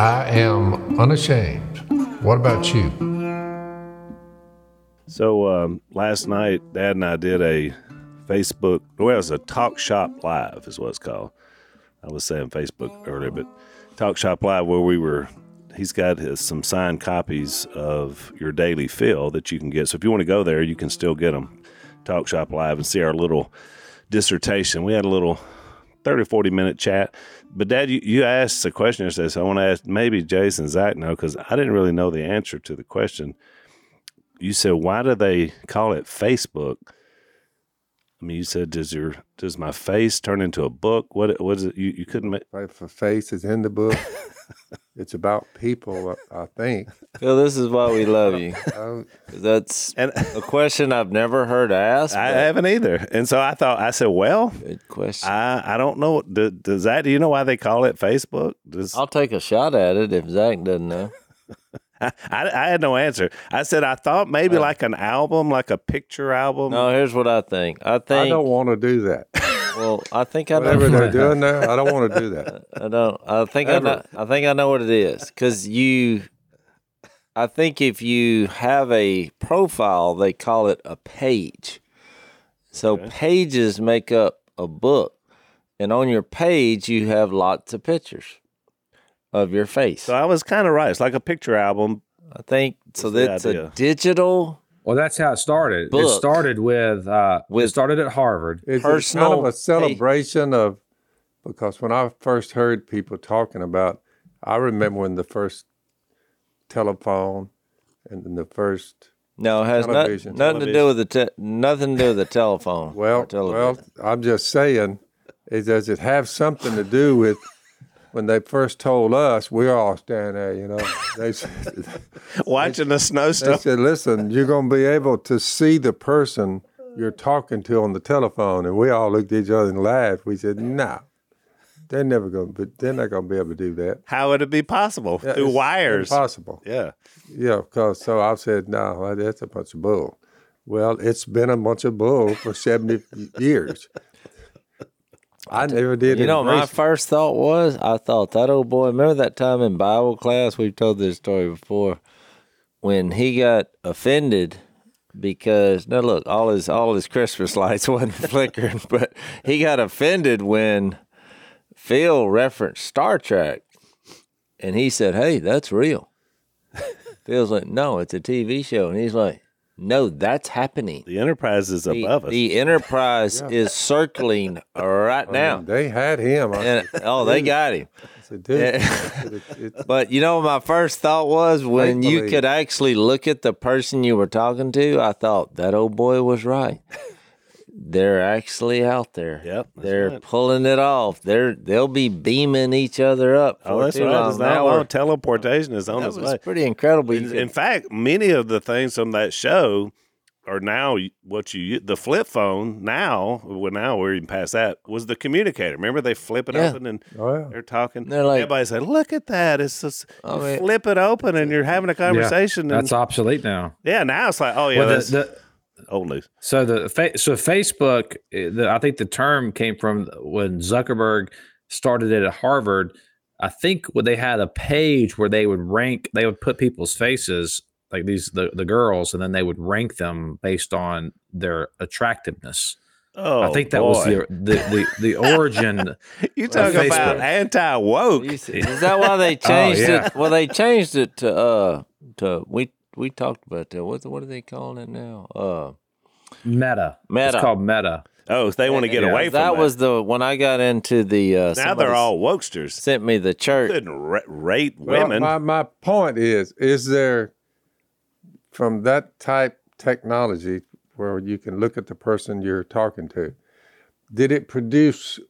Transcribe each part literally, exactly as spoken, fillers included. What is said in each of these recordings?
I am unashamed. What about you? So um, last night, Dad and I did a Facebook, well, it was a Talk Shop Live is what it's called. I was saying Facebook earlier, but Talk Shop Live where we were, he's got his, some signed copies of Your Daily Fill that you can get. So if you want to go there, you can still get them. Talk Shop Live and see our little dissertation. We had a little thirty, forty minute chat. But Dad, you, you asked a question yesterday, so I want to ask maybe Jason, Zach know, because I didn't really know the answer to the question. You said, why do they call it Facebook? I mean, you said, does your does my face turn into a book? What what is it? You, you couldn't make right, for face is in the book. It's about people, I think. Phil, this is why we love you. That's and, a question I've never heard asked. I haven't either. And so I thought, I said, well, good question. I, I don't know. Does, does that, do you know why they call it Facebook? Does, I'll take a shot at it if Zach doesn't know. I, I, I had no answer. I said, I thought maybe uh, like an album, like a picture album. No, here's what I think. I think I don't want to do that. Well, I think I know whatever they're doing there. I don't want to do that. I don't. I think Ever. I know. I think I know what it is because you. I think if you have a profile, they call it a page. So okay. Pages make up a book, and on your page you have lots of pictures of your face. So I was kind of right. It's like a picture album. I think so. That's a digital. Well, that's how it started. Book. It started with, uh, with it started at Harvard. It's Personal kind of a celebration page. Of, because when I first heard people talking about, I remember when the first telephone and then the first no, it has television. Not, nothing television. to do with the te- nothing to do with the telephone. Well, well, I'm just saying, it, does it have something to do with? When they first told us, we were all standing there, you know. They said, watching they, the snowstorm. They said, listen, you're going to be able to see the person you're talking to on the telephone. And we all looked at each other and laughed. We said, no, nah, they're never going to, they're not going to be able to do that. How would it be possible? Yeah, through wires. Impossible. Yeah. Yeah, because so I said, no, nah, that's a bunch of bull. Well, it's been a bunch of bull for seventy years. I never did. You know, my first thought was, I thought that old boy, remember that time in Bible class, we've told this story before, when he got offended because, now look, all his all his Christmas lights wasn't flickering, but he got offended when Phil referenced Star Trek, and he said, hey, that's real. Phil's like, no, it's a T V show, and he's like, no, that's happening. The Enterprise is the, above us. The Enterprise yeah. is circling right now. I mean, they had him. And, oh, they got him. But, you know, my first thought was when you could actually look at the person you were talking to, I thought, that old boy was right. They're actually out there. Yep, they're right. Pulling it off. They're they'll be beaming each other up. Oh, that's right. It's not long. Teleportation is on its way. It's pretty incredible. In, in fact, many of the things from that show are now what you the flip phone. Now, well, now we're even past that. Was the communicator? Remember they flip it yeah. open and oh, yeah. they're talking. They're like, everybody's like, "Look at that! It's just oh, you flip it open and you're having a conversation." Yeah, that's and, obsolete now. Yeah, now it's like, oh yeah. Well, that's, the, the, Old news. So the so Facebook, the, I think the term came from when Zuckerberg started it at Harvard. I think when they had a page where they would rank, they would put people's faces like these the, the girls, and then they would rank them based on their attractiveness. Oh, I think that boy. was the the the, the origin. You talk about anti woke? Is that why they changed oh, yeah. it? Well, they changed it to uh to we. We talked about that. What what are they calling it now? Uh, Meta. Meta. It's called Meta. Oh, they want to get yeah, away from that. That was the when I got into the. Uh, now they're all wokesters. Sent me the church. Couldn't ra- rate women. Well, my my point is: is there from that type technology where you can look at the person you're talking to? Did it produce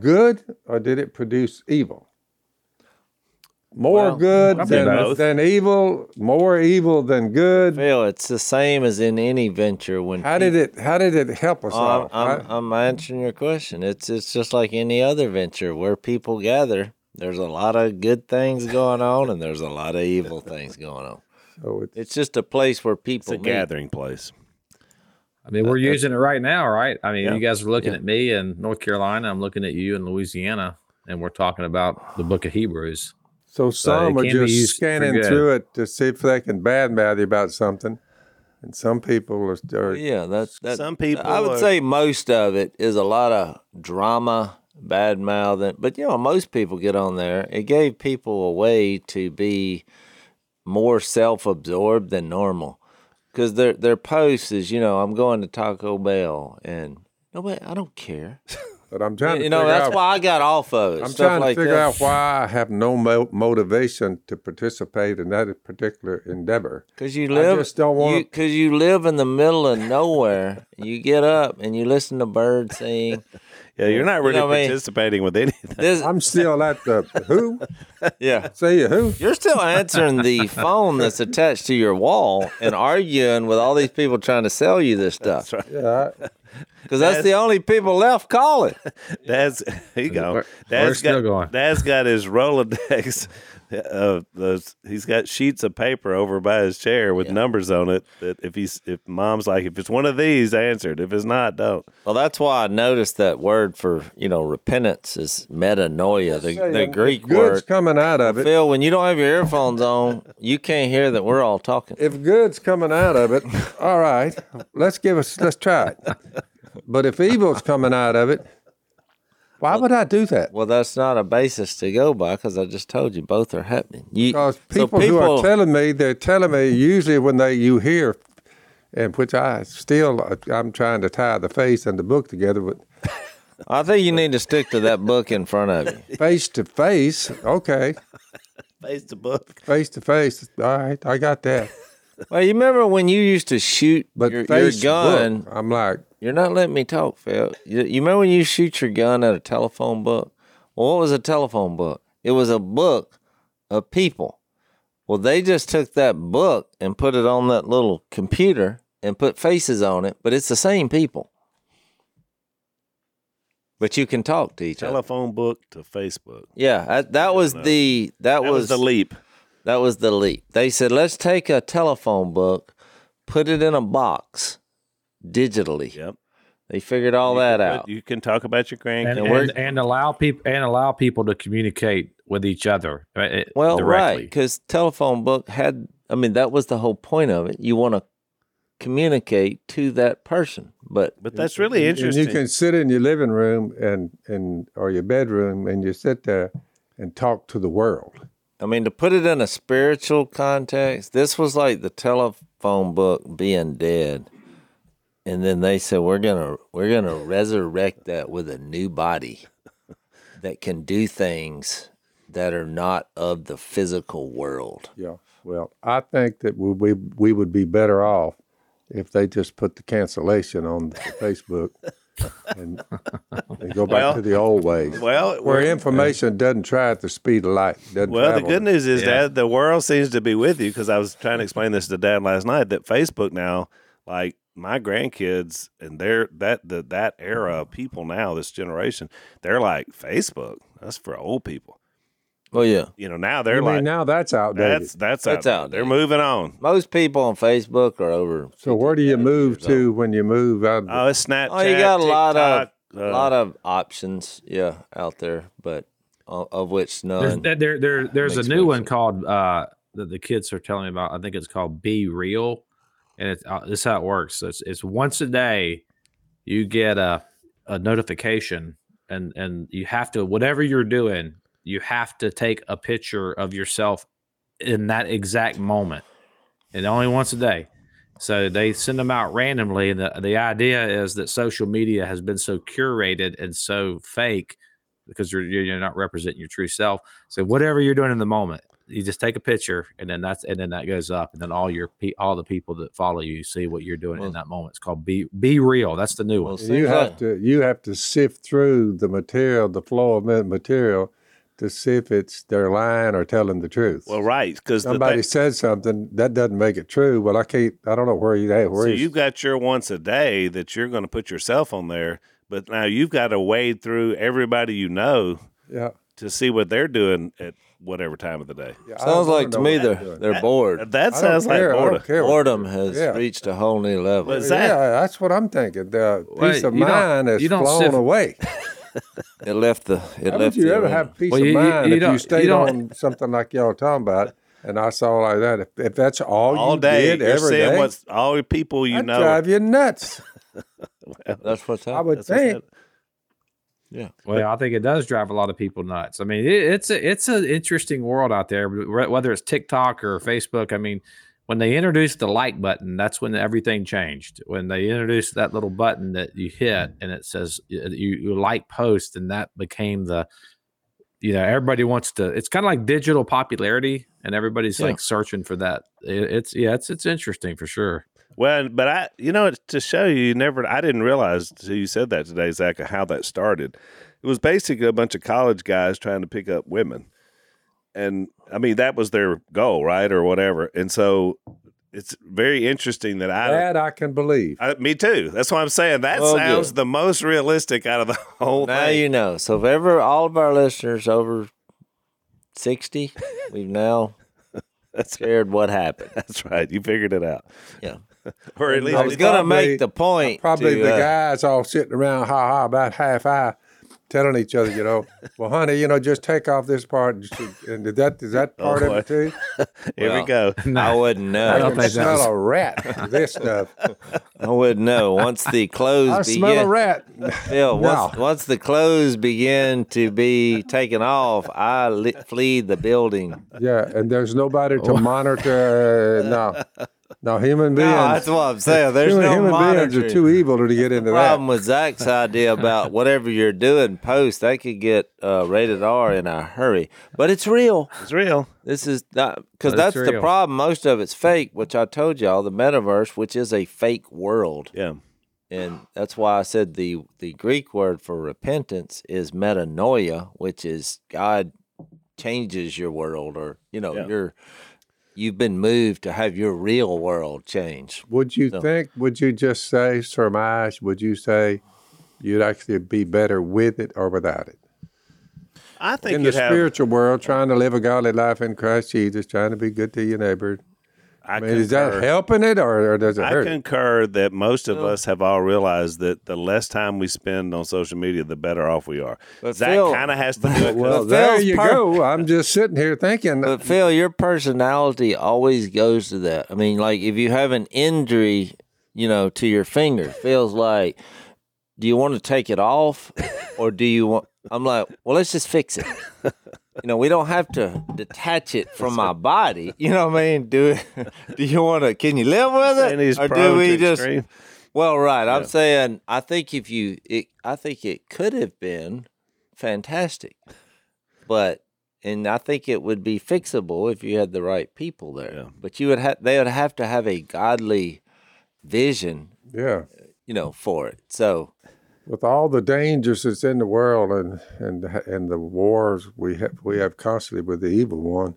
good or did it produce evil? More well, good than, than evil, more evil than good. Phil, it's the same as in any venture. When how people, did it? How did it help us? Oh, all? I'm, I'm, I'm answering your question. It's it's just like any other venture where people gather. There's a lot of good things going on, and there's a lot of evil things going on. So it's, it's just a place where people it's a meet. Gathering place. I mean, we're uh, using it right now, right? I mean, yeah, you guys are looking yeah. at me in North Carolina. I'm looking at you in Louisiana, and we're talking about the Book of Hebrews. So some are just scanning through it to see if they can badmouth you about something, and some people are. are yeah, that's that, some people. I would are, say most of it is a lot of drama, badmouthing. But you know, most people get on there. It gave people a way to be more self-absorbed than normal, because their their post is, you know, I'm going to Taco Bell, and nobody, I don't care. But I'm trying to you know, figure that's out, why I got off of it. I'm trying to like figure that. out why I have no mo- motivation to participate in that particular endeavor. Because you live, I just don't want. Because you, you live in the middle of nowhere. You get up and you listen to birds sing. Yeah, you're not really you know participating I mean? with anything. This, I'm still at the who? Yeah, say who? You're still answering the phone that's attached to your wall and arguing with all these people trying to sell you this stuff. That's right. Yeah. I, Because that's, that's the only people left calling. That's here you go. Dad's got, still going. Dad's got his Rolodex. Uh, those, he's got sheets of paper over by his chair with yeah. numbers on it. That if he's, if mom's like, if it's one of these, answer it. If it's not, don't. Well, that's why I noticed that word for you know repentance is metanoia, the, the Greek good's word. Good's coming out of it. Phil, when you don't have your earphones on, you can't hear that we're all talking. If good's coming out of it, all right, let's give us, let's try it. But if evil's coming out of it, why well, would I do that? Well, that's not a basis to go by, because I just told you both are happening. You, because people, so people who are telling me, they're telling me usually when they you hear, and which I still, I'm trying to tie the face and the book together. But I think you need to stick to that book in front of you. Face to face, okay. Face to book. Face to face, all right, I got that. Well, you remember when you used to shoot but your, your gun? Book, I'm like, you're not letting me talk, Phil. You, you remember when you shoot your gun at a telephone book? Well, what was a telephone book? It was a book of people. Well, they just took that book and put it on that little computer and put faces on it, but it's the same people. But you can talk to each telephone other. Telephone book to Facebook. Yeah, I, that I was the that, that was, was the leap. That was the leap. They said, let's take a telephone book, put it in a box. Digitally, yep. They figured all you that can, out. You can talk about your grandkids and, and, and allow people and allow people to communicate with each other. It, well, directly. Right, because telephone book had. I mean, that was the whole point of it. You want to communicate to that person, but but that's really interesting. And you can sit in your living room and and or your bedroom, and you sit there and talk to the world. I mean, to put it in a spiritual context, this was like the telephone book being dead. And then they said, we're gonna we're gonna resurrect that with a new body that can do things that are not of the physical world. Yeah. Well, I think that we we, we would be better off if they just put the cancellation on Facebook and, and go back well, to the old ways. Well, where information uh, doesn't try at the speed of light. Doesn't well, travel. The good news is yeah. Dad, the world seems to be with you, because I was trying to explain this to Dad last night that Facebook now, like. My grandkids and their that the, that era of people now, this generation, they're like Facebook. That's for old people. Oh yeah, you know now they're you like mean now that's outdated. That's that's, that's outdated. outdated. They're moving on. Most people on Facebook are over. So where do you move to old. when you move out? Oh, it's Snapchat. Oh, you got a lot TikTok, of uh, lot of options, yeah, out there, but uh, of which none. There's there, there there's a new one called uh, that the kids are telling me about. I think it's called Be Real. And it's uh, this is how it works. So it's, it's once a day, you get a a notification, and and you have to whatever you're doing, you have to take a picture of yourself in that exact moment, and only once a day. So they send them out randomly, and the the idea is that social media has been so curated and so fake because you're you're not representing your true self. So whatever you're doing in the moment. You just take a picture, and then that's and then that goes up, and then all your pe- all the people that follow you see what you're doing well, in that moment. It's called be be real. That's the new one. You have to you have to sift through the material, the flow of material, to see if it's they're lying or telling the truth. Well, right, because somebody th- says something that doesn't make it true. Well, I can't. I don't know where you at. Where so is, you've got your once a day that you're going to put yourself on there, but now you've got to wade through everybody you know, yeah, to see what they're doing at whatever time of the day. Yeah, sounds like to me they're doing. they're bored. That, that sounds like boredom. Boredom has yeah. reached a whole new level. That, yeah, that's what I'm thinking. The Wait, peace of mind is blown sip- away. It left the. It How left. Would you the ever arena. Have peace well, of you, mind you, you if you stayed you on something like y'all talking about? And I saw like that. If, if that's all, all you day, did every day, what's, all the people you I'd know drive you nuts. Well, that's what's happening. I would that's think. Yeah. Well, but, I think it does drive a lot of people nuts. I mean, it, it's a, it's an interesting world out there. Whether it's TikTok or Facebook, I mean. When they introduced the like button, that's when everything changed. When they introduced that little button that you hit and it says you, you like post, and that became the, you know, everybody wants to, it's kind of like digital popularity and everybody's yeah. like searching for that. It, it's, yeah, it's, it's interesting for sure. Well, but I, you know, to show you, you never, I didn't realize until you said that today, Zach, how that started. It was basically a bunch of college guys trying to pick up women. And I mean, that was their goal, right? Or whatever. And so it's very interesting that I... That I can believe. I, me too. That's what I'm saying. That well, sounds good. The most realistic out of the whole now thing. Now you know. So if ever all of our listeners over sixty, we've now shared what happened. That's right. You figured it out. Yeah. Or at least... I was going to make the point. Probably to, the uh, guys all sitting around, ha-ha, about half-eye. Telling each other, you know, well, honey, you know, just take off this part. And did that, is that part oh, of it too? Here well, we go. No, I wouldn't know. I, don't I can think smell was... a rat. This stuff. I wouldn't know. Once the clothes I begin, smell a rat. Phil, no. once, once the clothes begin to be taken off, I li- flee the building. Yeah, and there's nobody to monitor. Uh, no. Now, human beings. No, that's what I'm saying. There's human, no human monitoring. Beings are too evil to get into that. The problem that. With Zach's idea about whatever you're doing post, they could get uh, rated R in a hurry. But it's real. It's real. This is not because that's real. The problem. Most of it's fake, which I told y'all. The metaverse, which is a fake world. Yeah. And that's why I said the the Greek word for repentance is metanoia, which is God changes your world, or you know yeah. your. You've been moved to have your real world change. Would you so. think, would you just say, surmise, would you say you'd actually be better with it or without it? I think in the have, spiritual world, trying to live a godly life in Christ Jesus, trying to be good to your neighbor. I, I mean, concur, is that helping it or, or does it I hurt? I concur it? that most of oh. us have all realized that the less time we spend on social media, the better off we are. But that kind of has to do it. Well, there Phil's you per- go. I'm just sitting here thinking. But Phil, your personality always goes to that. I mean, like if you have an injury, you know, to your finger, Phil's like, do you want to take it off or do you want? I'm like, well, let's just fix it. You know, we don't have to detach it from my body. You know what I mean? Do do you want to? Can you live with it, or do we just? Extreme. Well, right. Yeah. I'm saying I think if you, it, I think it could have been fantastic, but and I think it would be fixable if you had the right people there. Yeah. But you would have, they would have to have a godly vision. Yeah. You know, for it. So. With all the dangers that's in the world and and and the wars we have we have constantly with the evil one,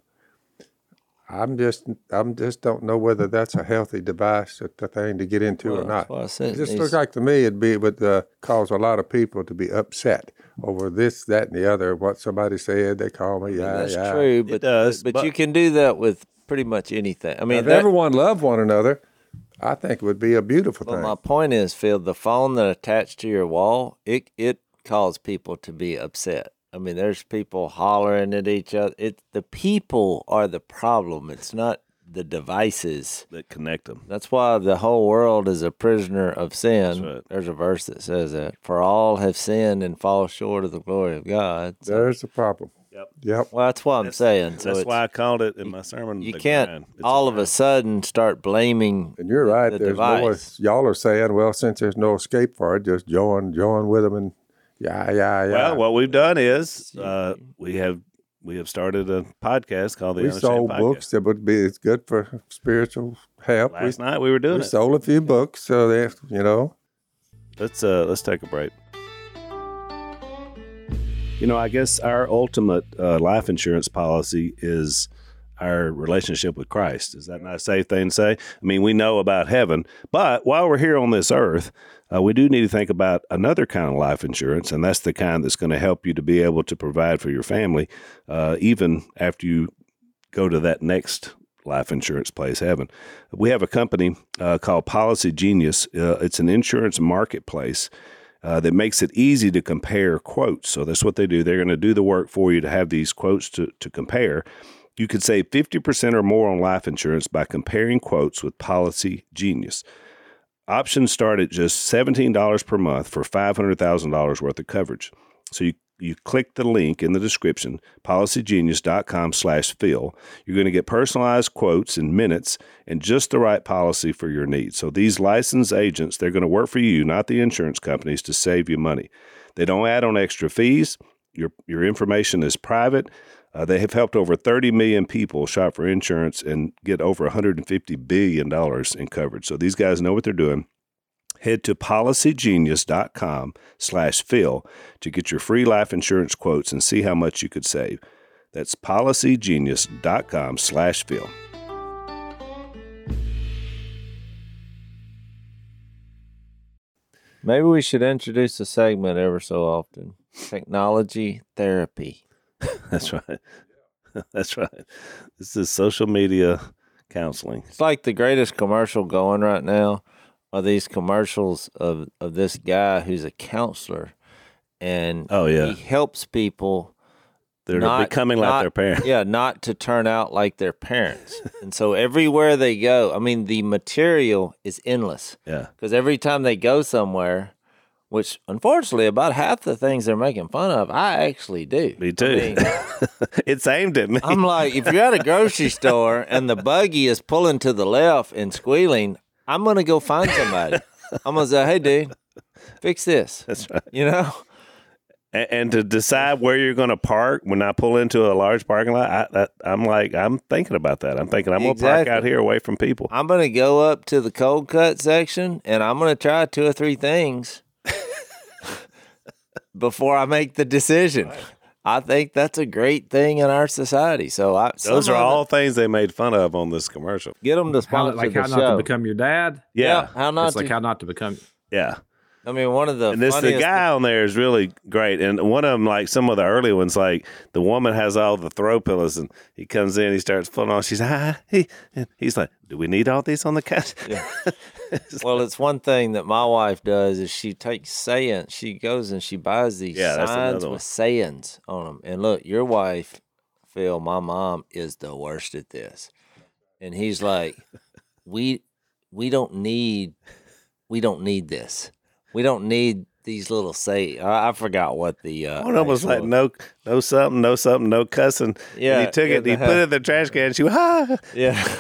I'm just I'm just don't know whether that's a healthy device, a thing to get into well, or not. It just these... looks like to me it'd be would uh, cause a lot of people to be upset over this, that, and the other. What somebody said, they call me. Yeah, that's yeah. true. But, it does, but but you can do that with pretty much anything. I mean, if that... everyone loved one another. I think it would be a beautiful well, thing. My point is, Phil, the phone that attached to your wall, it it caused people to be upset. I mean, there's people hollering at each other. It the people are the problem. It's not the devices that connect them. That's why the whole world is a prisoner of sin. Right. There's a verse that says that. For all have sinned and fall short of the glory of God. So. There's the problem. Yep. Yep. Well, that's what I'm that's, saying. So that's why I called it in my sermon. You can't all of a sudden start blaming. And you're right. The there's device. No, y'all are saying, well, since there's no escape for it, just join, join with them, and yeah, yeah, yeah. Well, what we've done is uh, we have we have started a podcast called the. We sold podcast. Books that would be it's good for spiritual help. Last we, night we were doing. We it. Sold a few books, so they, you know. Let's uh, let's take a break. You know, I guess our ultimate uh, life insurance policy is our relationship with Christ. Is that not a safe thing to say? I mean, we know about heaven, but while we're here on this earth, uh, we do need to think about another kind of life insurance, and that's the kind that's going to help you to be able to provide for your family, uh, even after you go to that next life insurance place, heaven. We have a company uh, called Policy Genius. Uh, it's an insurance marketplace Uh, that makes it easy to compare quotes. So that's what they do. They're going to do the work for you to have these quotes to, to compare. You could save fifty percent or more on life insurance by comparing quotes with Policy Genius. Options start at just seventeen dollars per month for five hundred thousand dollars worth of coverage. So you you click the link in the description, policygenius dot com slash fill. You're going to get personalized quotes in minutes and just the right policy for your needs. So these licensed agents, they're going to work for you, not the insurance companies, to save you money. They don't add on extra fees. Your, your information is private. Uh, they have helped over thirty million people shop for insurance and get over one hundred fifty billion dollars in coverage. So these guys know what they're doing. Head to policygenius dot com slash fill to get your free life insurance quotes and see how much you could save. That's policygenius dot com slash fill. Maybe we should introduce a segment ever so often. Technology therapy. That's right. That's right. This is social media counseling. It's like the greatest commercial going right now. Are these commercials of, of this guy who's a counselor, and oh, yeah. he helps people. They're not, becoming not, like their parents. Yeah, not to turn out like their parents. And so everywhere they go, I mean, the material is endless. Yeah. Because every time they go somewhere, which unfortunately about half the things they're making fun of, I actually do. Me too. I mean, it's aimed at me. I'm like, if you're at a grocery store and the buggy is pulling to the left and squealing, I'm going to go find somebody. I'm going to say, hey, dude, fix this. That's right. You know? And, and to decide where you're going to park when I pull into a large parking lot, I, I, I'm like, I'm thinking about that. I'm thinking I'm exactly. going to park out here away from people. I'm going to go up to the cold cut section, and I'm going to try two or three things before I make the decision. Right. I think that's a great thing in our society. So I, those are all the, things they made fun of on this commercial. Get them to sponsor how, like the how show. Like how not to become your dad. Yeah, yeah how not. It's to, like how not to become. Yeah, I mean one of the and this the guy th- on there is really great. And one of them, like some of the early ones, like the woman has all the throw pillows, and he comes in, he starts putting on. She's ah, he, and he's like, do we need all these on the couch? Yeah. It's well, like, it's one thing that my wife does is she takes sayings. She goes and she buys these yeah, signs with sayings on them. And look, your wife, Phil, my mom, is the worst at this. And he's like, we we don't need we don't need this. We don't need these little say. I, I forgot what the. Uh, One of them was like, no, no something, no something, no cussing. Yeah, and he took it. He put it in the trash can. And she went, ah. Yeah.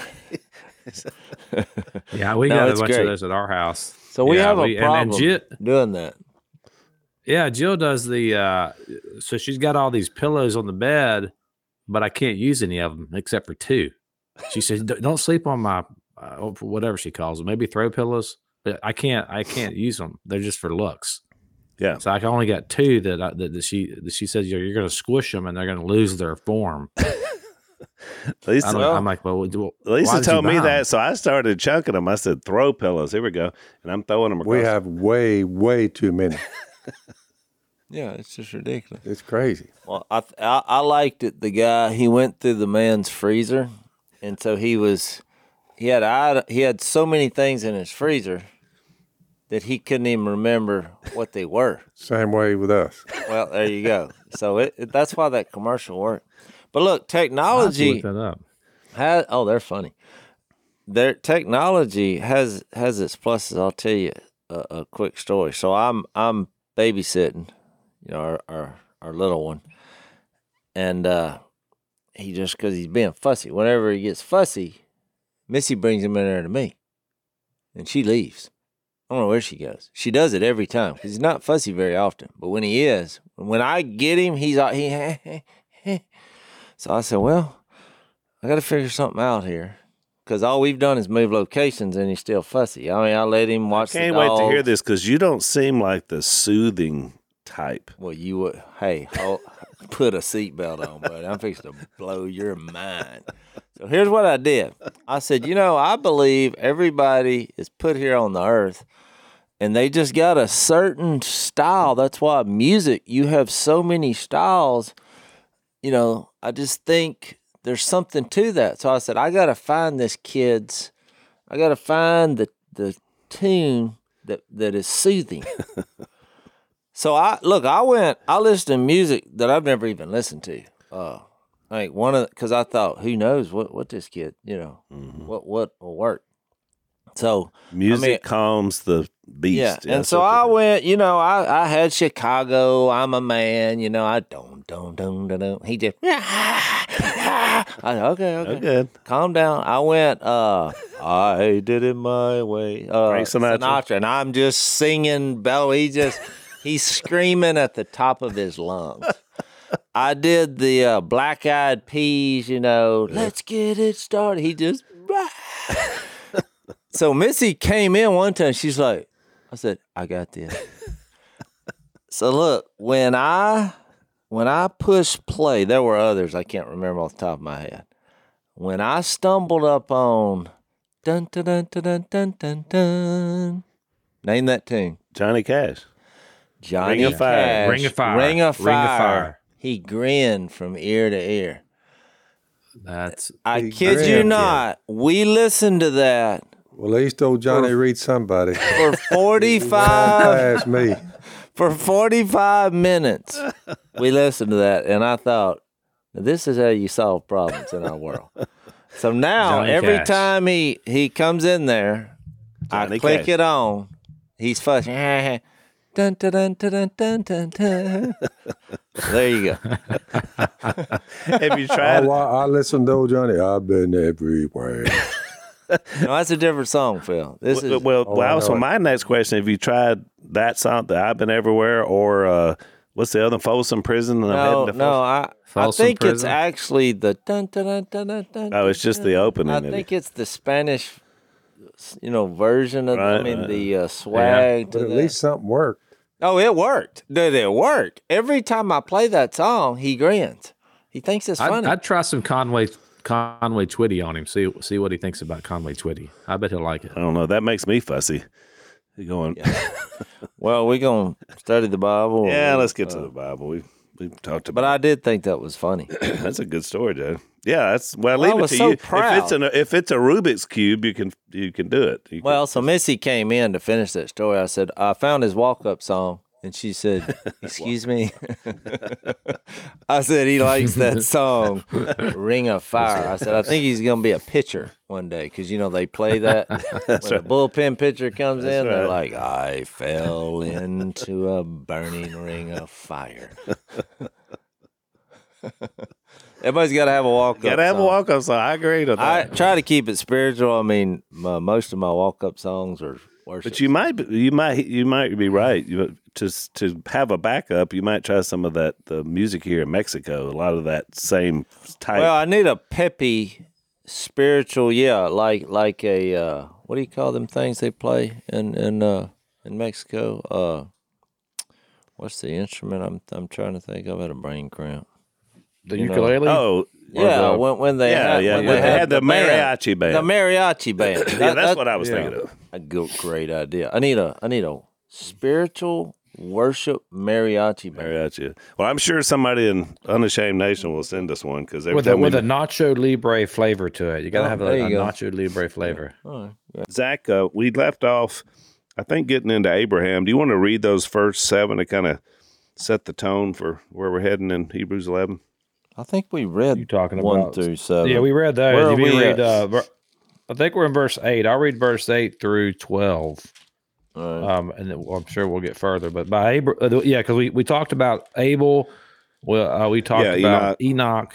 yeah, we no, got a bunch great. of those at our house. So we yeah, have a we, problem and, and Jill, doing that. Yeah, Jill does the, uh, so she's got all these pillows on the bed, but I can't use any of them except for two. She says, don't sleep on my, uh, whatever she calls them, maybe throw pillows. But I can't, I can't use them. They're just for looks. Yeah. So I only got two that, I, that, that she that she says, you're, you're going to squish them and they're going to lose their form. Lisa, well, I'm like, well, well Lisa told me them? that, so I started chunking them. I said, throw pillows. Here we go. And I'm throwing them across. We have way, way too many. Yeah, it's just ridiculous. It's crazy. Well, I, I I liked it. The guy, he went through the man's freezer, and so he was, he had he had so many things in his freezer that he couldn't even remember what they were. Same way with us. Well, there you go. So it, it that's why that commercial worked. But look, technology. Look that up. Has, oh, they're funny. Their technology has has its pluses. I'll tell you a, a quick story. So I'm I'm babysitting, you know, our our, our little one, and uh, he just because he's being fussy. Whenever he gets fussy, Missy brings him in there to me, and she leaves. I don't know where she goes. She does it every time because he's not fussy very often. But when he is, when I get him, he's he. So I said, well, I got to figure something out here because all we've done is move locations and he's still fussy. I mean, I let him watch the dogs. I can't wait to hear this because you don't seem like the soothing type. Well, you would. Hey, I'll put a seatbelt on, buddy. I'm fixing to blow your mind. So here's what I did. I said, you know, I believe everybody is put here on the earth, and they just got a certain style. That's why music, you have so many styles. You know, I just think there's something to that. So I said, I got to find this kid's, I got to find the the tune that, that is soothing. So I, look, I went, I listened to music that I've never even listened to. Uh, like one of, because I thought, who knows what, what this kid, you know, mm-hmm. what, what will work. So music I mean, calms the beast. Yeah, and That's so I went. You know, I, I had Chicago. I'm a man. You know, I don't, don't, don't, don't. He just. I said, okay, okay, okay, calm down. I went. Uh, I did it my way. Uh, Sinatra. Sinatra, and I'm just singing. Bell, he just he's screaming at the top of his lungs. I did the uh, Black Eyed Peas. You know, let's get it started. He just. So Missy came in one time. She's like, I said, I got this. So look, when I when I pushed play, there were others I can't remember off the top of my head. When I stumbled up on dun dun dun dun dun dun dun, name that tune. Johnny Cash. Johnny Ring of Fire. Cash. Ring of Fire. Ring of Fire. Ring of Fire. He grinned from ear to ear. That's I kid grin, you not. Yeah. We listened to that. Well, at least old Johnny for, Reed somebody. For forty-five me. For forty-five minutes, we listened to that, and I thought, this is how you solve problems in our world. So now, Johnny every Cash. time he, he comes in there, Johnny I click Cash. it on, he's fussing. Dun, dun, dun, dun, dun, dun, dun. There you go. Have you tried? Oh, I, I listened to old Johnny. I've been everywhere. No, that's a different song, Phil. This well, is well. Oh, well so my next question: have you tried that song that I've been everywhere, or uh, what's the other Folsom Prison? And I'm no, to no, I, I think prison? It's actually the dun dun dun dun dun. dun oh, it's just the opening. I it think is. It's the Spanish, you know, version of. Right, I mean, right. the uh, swag. Yeah. To but at that. least something worked. Oh, it worked. Did it work? Every time I play that song, he grins. He thinks it's funny. I'd, I'd try some Conway. Conway Twitty on him. See see what he thinks about Conway Twitty. I bet he'll like it. I don't know. That makes me fussy. You're going. Yeah. Well, we're going to study the Bible. Yeah, let's get uh, to the Bible. We've, we've talked about it. But I did think that was funny. That's a good story, Joe. Yeah, that's, well, well, leave I was it to so you. Proud. If it's an, if it's a Rubik's Cube, you can you can do it. You well, can. So Missy came in to finish that story. I said, I found his walk-up song. And she said, excuse me? I said, he likes that song, Ring of Fire. I said, I think he's going to be a pitcher one day because, you know, they play that. That's when right. a bullpen pitcher comes That's in, right. they're like, I fell into a burning ring of fire. Everybody's got to have a walk-up Got to have song. a walk-up song. I agree with that. I try to keep it spiritual. I mean, my, most of my walk-up songs are worship. But you might, you might, you might be right. You, to to have a backup, you might try some of that the music here in Mexico. A lot of that same type. Well, I need a peppy spiritual, yeah, like like a uh, what do you call them things they play in in uh, in Mexico? Uh, what's the instrument? I'm I'm trying to think. I've had a brain cramp. The you ukulele. Know. Oh. Yeah, the, when, when they yeah, had, yeah, when yeah. They had, they had the, the mariachi band. band. The mariachi band. That, yeah, that's that, what I was yeah. thinking of. A great idea. I need a I need a spiritual worship mariachi band. Mariachi. Well, I'm sure somebody in Unashamed Nation will send us one because with, a, with we... a Nacho Libre flavor to it. You got to oh, have a, a Nacho Libre flavor. Yeah. All right. yeah. Zach, uh, we left off, I think, getting into Abraham. Do you want to read those first seven to kind of set the tone for where we're heading in Hebrews eleven? I think we read you talking about one through seven. Yeah, we read those. We read, uh, I think we're in verse eight. I'll read verse eight through twelve, right. um, and then, well, I'm sure we'll get further. But by Abra- uh, yeah, because we, we talked about Abel, well, uh, we talked yeah, about Enoch. Enoch,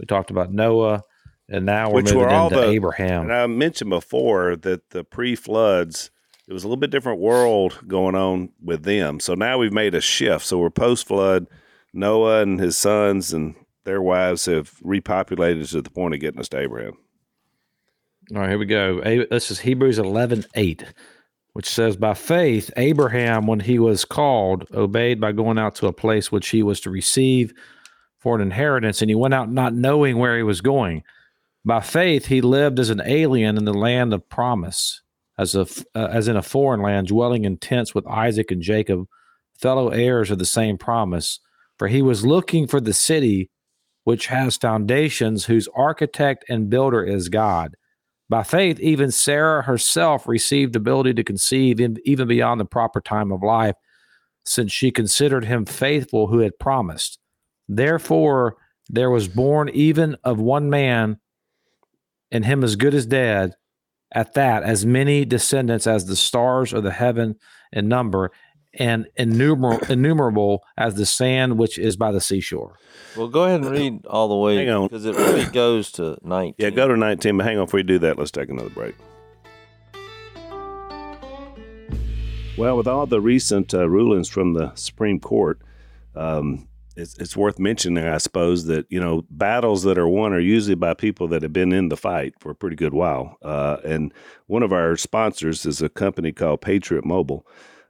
we talked about Noah, and now we're Which moving were all into the, Abraham. And I mentioned before that the pre-floods, it was a little bit different world going on with them. So now we've made a shift. So we're post-flood. Noah and his sons and their wives have repopulated to the point of getting us to Abraham. All right, here we go. This is Hebrews eleven eight. which says, by faith, Abraham, when he was called, obeyed by going out to a place which he was to receive for an inheritance, and he went out not knowing where he was going. By faith, he lived as an alien in the land of promise, as a, uh, as in a foreign land, dwelling in tents with Isaac and Jacob, fellow heirs of the same promise. For he was looking for the city which has foundations, whose architect and builder is God. By faith, even Sarah herself received ability to conceive even beyond the proper time of life, since she considered him faithful who had promised. Therefore, there was born even of one man, and him as good as dead, at that, as many descendants as the stars of the heaven in number, and innumerable, innumerable as the sand which is by the seashore. Well, go ahead and read all the way, because it really goes to nineteen. Yeah, go to nineteen, but hang on, before we do that, let's take another break. Well, with all the recent uh, rulings from the Supreme Court, um, it's, it's worth mentioning, I suppose, that, you know, battles that are won are usually by people that have been in the fight for a pretty good while. Uh, and one of our sponsors is a company called Patriot Mobile.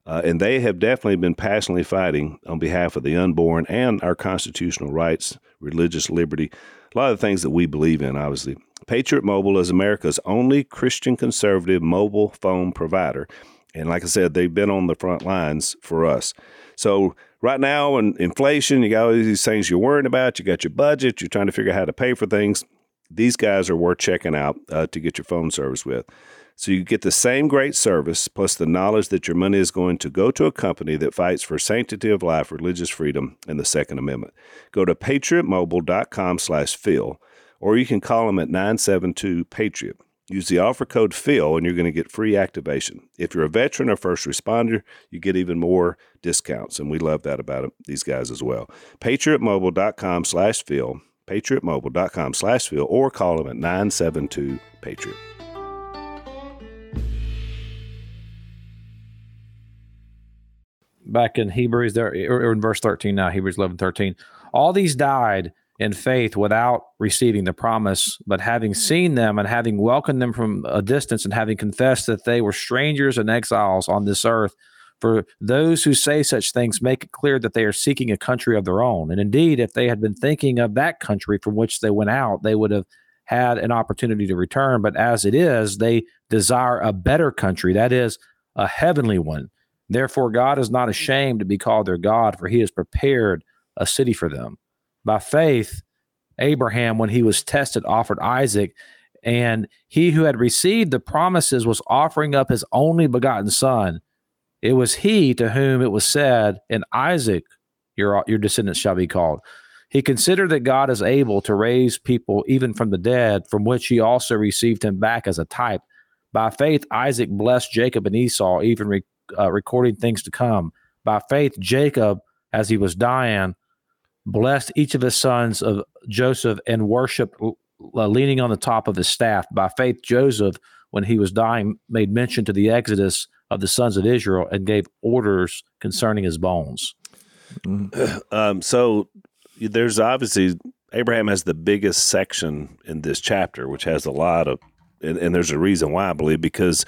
Uh, and they have definitely been passionately fighting on behalf of the unborn and our constitutional rights, religious liberty, a lot of the things that we believe in, obviously. Patriot Mobile is America's only Christian conservative mobile phone provider. And like I said, they've been on the front lines for us. So right now, in inflation, you got all these things you're worrying about. You got your budget. You're trying to figure out how to pay for things. These guys are worth checking out uh, to get your phone service with. So you get the same great service, plus the knowledge that your money is going to go to a company that fights for sanctity of life, religious freedom, and the Second Amendment. Go to patriotmobile.com slash Phil, or you can call them at nine seven two PATRIOT. Use the offer code Phil, and you're going to get free activation. If you're a veteran or first responder, you get even more discounts, and we love that about these guys as well. patriotmobile.com slash Phil, patriotmobile.com slash Phil, or call them at nine seven two PATRIOT. Back in Hebrews, there, or in verse thirteen now, Hebrews eleven thirteen. All these died in faith without receiving the promise, but having seen them and having welcomed them from a distance and having confessed that they were strangers and exiles on this earth. For those who say such things make it clear that they are seeking a country of their own. And indeed, if they had been thinking of that country from which they went out, they would have had an opportunity to return. But as it is, they desire a better country, that is, a heavenly one. Therefore, God is not ashamed to be called their God, for he has prepared a city for them. By faith, Abraham, when he was tested, offered Isaac, and he who had received the promises was offering up his only begotten son. It was he to whom it was said, "In Isaac your, your descendants shall be called." He considered that God is able to raise people even from the dead, from which he also received him back as a type. By faith, Isaac blessed Jacob and Esau, even re- Uh, recording things to come. By faith, Jacob, as he was dying, blessed each of his sons of Joseph and worshiped, uh, leaning on the top of his staff. By faith, Joseph, when he was dying, made mention to the exodus of the sons of Israel and gave orders concerning his bones. Um, so there's obviously, Abraham has the biggest section in this chapter, which has a lot of, and, and there's a reason why, I believe, because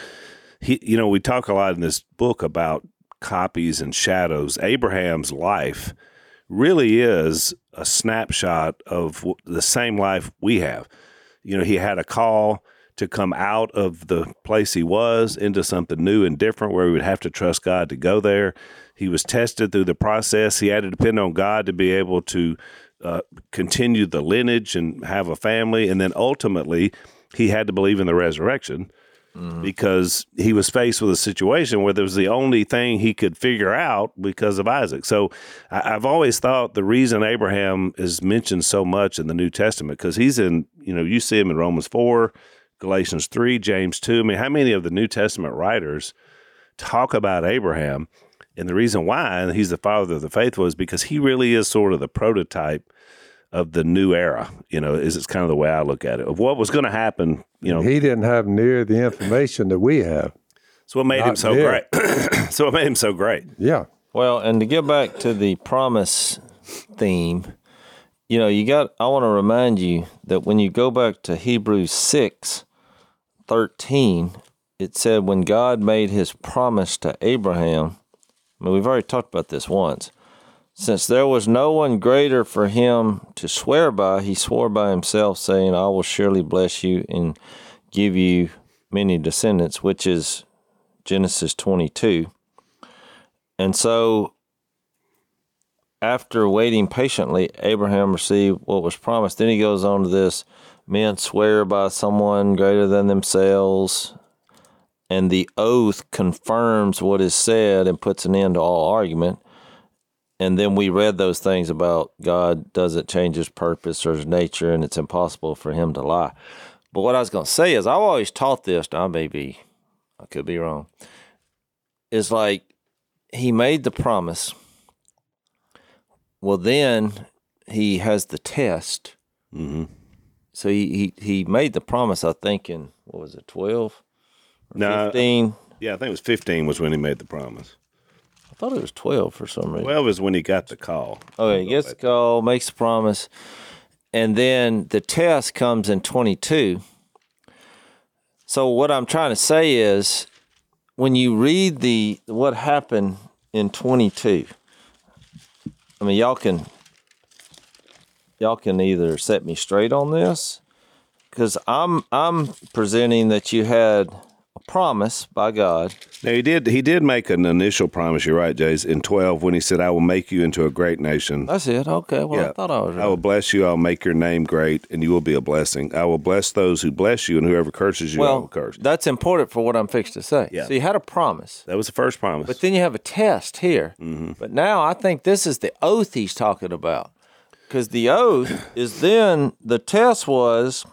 He, you know, we talk a lot in this book about copies and shadows. Abraham's life really is a snapshot of the same life we have. You know, he had a call to come out of the place he was into something new and different where we would have to trust God to go there. He was tested through the process. He had to depend on God to be able to uh, continue the lineage and have a family. And then ultimately, he had to believe in the resurrection, because he was faced with a situation where there was the only thing he could figure out because of Isaac. So I, I've always thought the reason Abraham is mentioned so much in the New Testament, because he's in, you know, you see him in Romans four, Galatians three, James two. I mean, how many of the New Testament writers talk about Abraham? And the reason why he's the father of the faithful is because he really is sort of the prototype of the new era, you know, is it's kind of the way I look at it, of what was going to happen, you know. He didn't have near the information that we have. So what made Not him so near. great. So what made him so great. Yeah. Well, and to get back to the promise theme, you know, you got, I want to remind you that when you go back to Hebrews six thirteen, it said when God made his promise to Abraham, I mean, we've already talked about this once, since there was no one greater for him to swear by, he swore by himself, saying, I will surely bless you and give you many descendants, which is Genesis twenty-two. And so after waiting patiently, Abraham received what was promised. Then he goes on to this, men swear by someone greater than themselves, and the oath confirms what is said and puts an end to all argument. And then we read those things about God doesn't change his purpose or his nature, and it's impossible for him to lie. But what I was going to say is I've always taught this, and I may be, I could be wrong, is like he made the promise. Well, then he has the test. Mm-hmm. So he, he, he made the promise, I think, in, what was it, twelve? No. fifteen? Yeah, I think it was fifteen was when he made the promise. I thought it was twelve for some reason. twelve is when he got the call. Okay, he gets the call, makes the promise, and then the test comes in twenty-two. So what I'm trying to say is when you read the what happened in twenty-two, I mean, y'all can y'all can either set me straight on this, because I'm I'm presenting that you had a promise by God. Now he did he did make an initial promise. You're right, Jace. In twelve, when he said, "I will make you into a great nation." That's it. Okay. Well, yeah. I thought I was right. I will bless you. I'll make your name great, and you will be a blessing. I will bless those who bless you, and whoever curses you, well, I will curse. That's important for what I'm fixed to say. Yeah. So you had a promise. That was the first promise. But then you have a test here. Mm-hmm. But now I think this is the oath he's talking about. Because the oath is then, the test was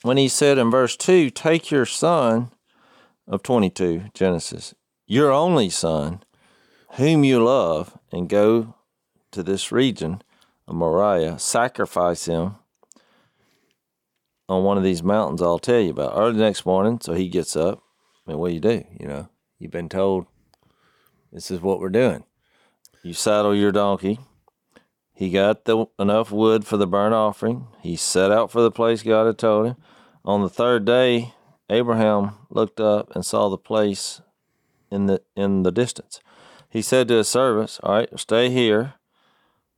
when he said in verse two, take your son of twenty-two, Genesis, your only son, whom you love, and go to this region of Moriah, sacrifice him on one of these mountains I'll tell you about. Early next morning, so he gets up. I mean, what do you do? You know, you've been told this is what we're doing. You saddle your donkey. He got the, enough wood for the burnt offering. He set out for the place God had told him. On the third day, Abraham looked up and saw the place in the in the distance. He said to his servants, all right, stay here.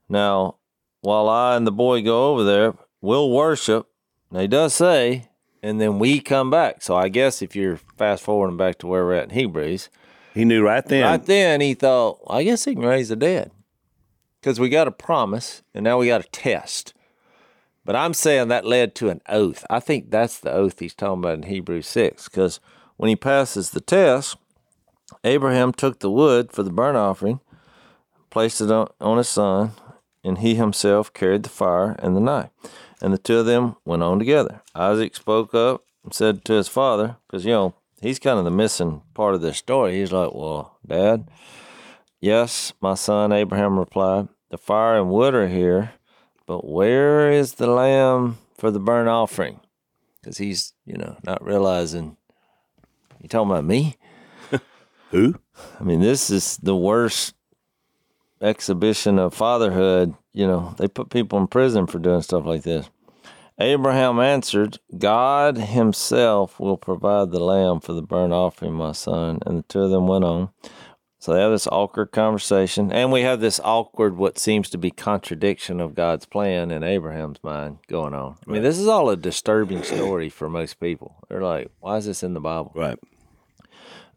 Now, while I and the boy go over there, we'll worship. And he does say, and then we come back. So I guess if you're fast forwarding back to where we're at in Hebrews. He knew right then. Right then he thought, I guess he can raise the dead. Because we got a promise, and now we got a test. But I'm saying that led to an oath. I think that's the oath he's talking about in Hebrews six. Because when he passes the test, Abraham took the wood for the burnt offering, placed it on, on his son, and he himself carried the fire and the knife. And the two of them went on together. Isaac spoke up and said to his father, because, you know, he's kind of the missing part of this story. He's like, well, Dad, yes, my son, Abraham replied, the fire and wood are here, but where is the lamb for the burnt offering? Because he's, you know, not realizing, you talking about me? Who? I mean, this is the worst exhibition of fatherhood. You know, they put people in prison for doing stuff like this. Abraham answered, God himself will provide the lamb for the burnt offering, my son. And the two of them went on. So they have this awkward conversation, and we have this awkward, what seems to be contradiction of God's plan in Abraham's mind going on. I mean, this is all a disturbing story for most people. They're like, why is this in the Bible? Right.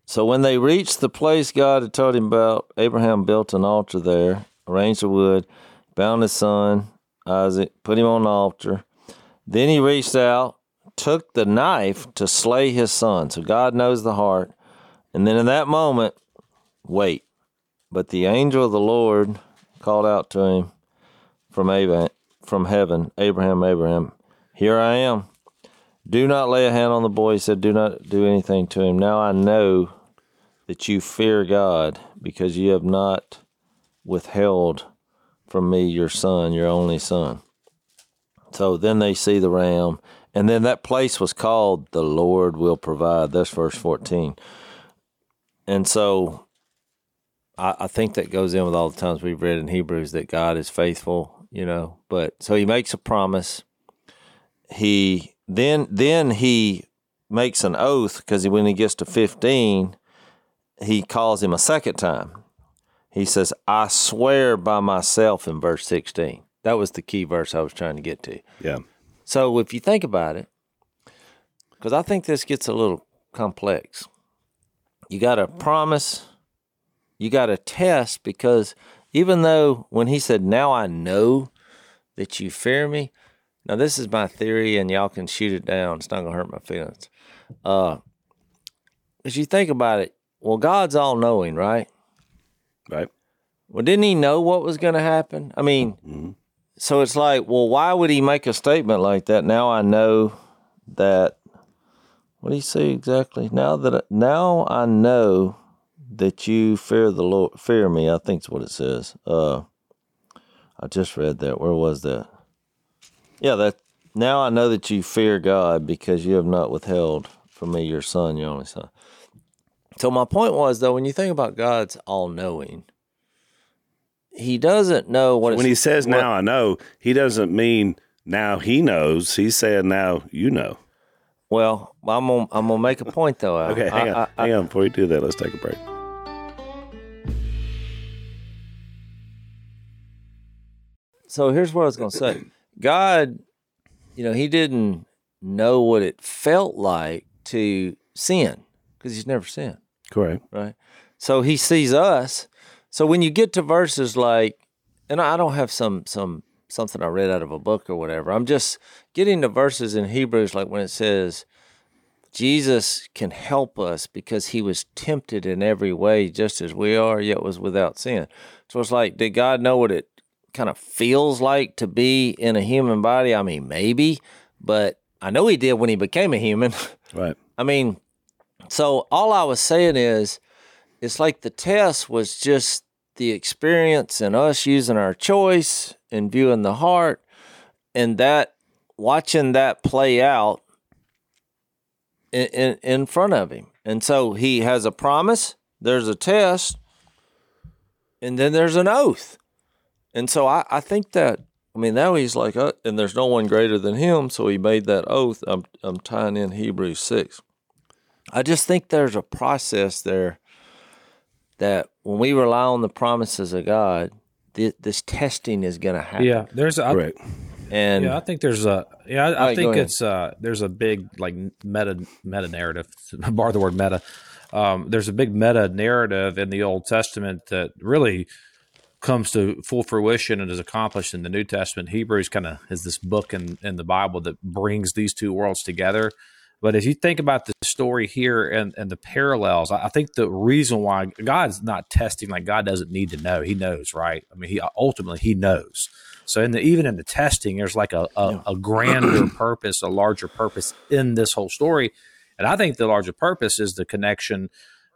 So when they reached the place God had told him about, Abraham built an altar there, arranged the wood, bound his son, Isaac, put him on the altar. Then he reached out, took the knife to slay his son. So God knows the heart. And then in that moment, wait, but the angel of the Lord called out to him from Abraham, from heaven, Abraham, Abraham, here I am. Do not lay a hand on the boy. He said, do not do anything to him. Now I know that you fear God because you have not withheld from me your son, your only son. So then they see the ram, and then that place was called the Lord will provide. That's verse fourteen. And so I think that goes in with all the times we've read in Hebrews that God is faithful, you know. But so he makes a promise. He then then he makes an oath, because when he gets to fifteen, he calls him a second time. He says, I swear by myself in verse sixteen. That was the key verse I was trying to get to. Yeah. So if you think about it, because I think this gets a little complex. You got a promise. You got a test, because even though when he said, now I know that you fear me. Now, this is my theory, and y'all can shoot it down. It's not going to hurt my feelings. Uh, as you think about it, well, God's all-knowing, right? Right. Well, didn't he know what was going to happen? I mean, mm-hmm. So it's like, well, why would he make a statement like that? Now I know that, what do you say exactly? Now that now I know that you fear the Lord, fear me, I think is what it says. Uh, I just read that. Where was that? Yeah, that now I know that you fear God because you have not withheld from me your son, your only son. So my point was, though, when you think about God's all-knowing, he doesn't know what so it's... When he says, what, now I know, he doesn't mean now he knows. He's saying, now you know. Well, I'm gonna, I'm gonna make a point, though. okay, I, hang on. I, I, hang on. Before we do that, let's take a break. So here's what I was going to say. God, you know, he didn't know what it felt like to sin because he's never sinned. Correct. Right? So he sees us. So when you get to verses like, and I don't have some some something I read out of a book or whatever. I'm just getting to verses in Hebrews like when it says Jesus can help us because he was tempted in every way just as we are, yet was without sin. So it's like, did God know what it kind of feels like to be in a human body? I mean, maybe, but I know he did when he became a human. Right. I mean, so all I was saying is, it's like the test was just the experience and us using our choice and viewing the heart and that watching that play out in, in, in front of him. And so he has a promise, there's a test, and then there's an oath. And so I, I think that, I mean, now he's like, uh, and there's no one greater than him, so he made that oath. I'm, I'm tying in Hebrews six. I just think there's a process there that when we rely on the promises of God, th- this testing is going to happen. Yeah, there's a, right. And yeah, I think there's a yeah, I, right, I think it's uh, there's a big like meta meta narrative. Borrow the word meta. Um, there's a big meta narrative in the Old Testament that really comes to full fruition and is accomplished in the New Testament. Hebrews kind of is this book in, in the Bible that brings these two worlds together. But if you think about the story here and, and the parallels, I think the reason why God's not testing, like God doesn't need to know. He knows, right? I mean, he ultimately, he knows. So in the, even in the testing, there's like a, a, a grander purpose, a larger purpose in this whole story. And I think the larger purpose is the connection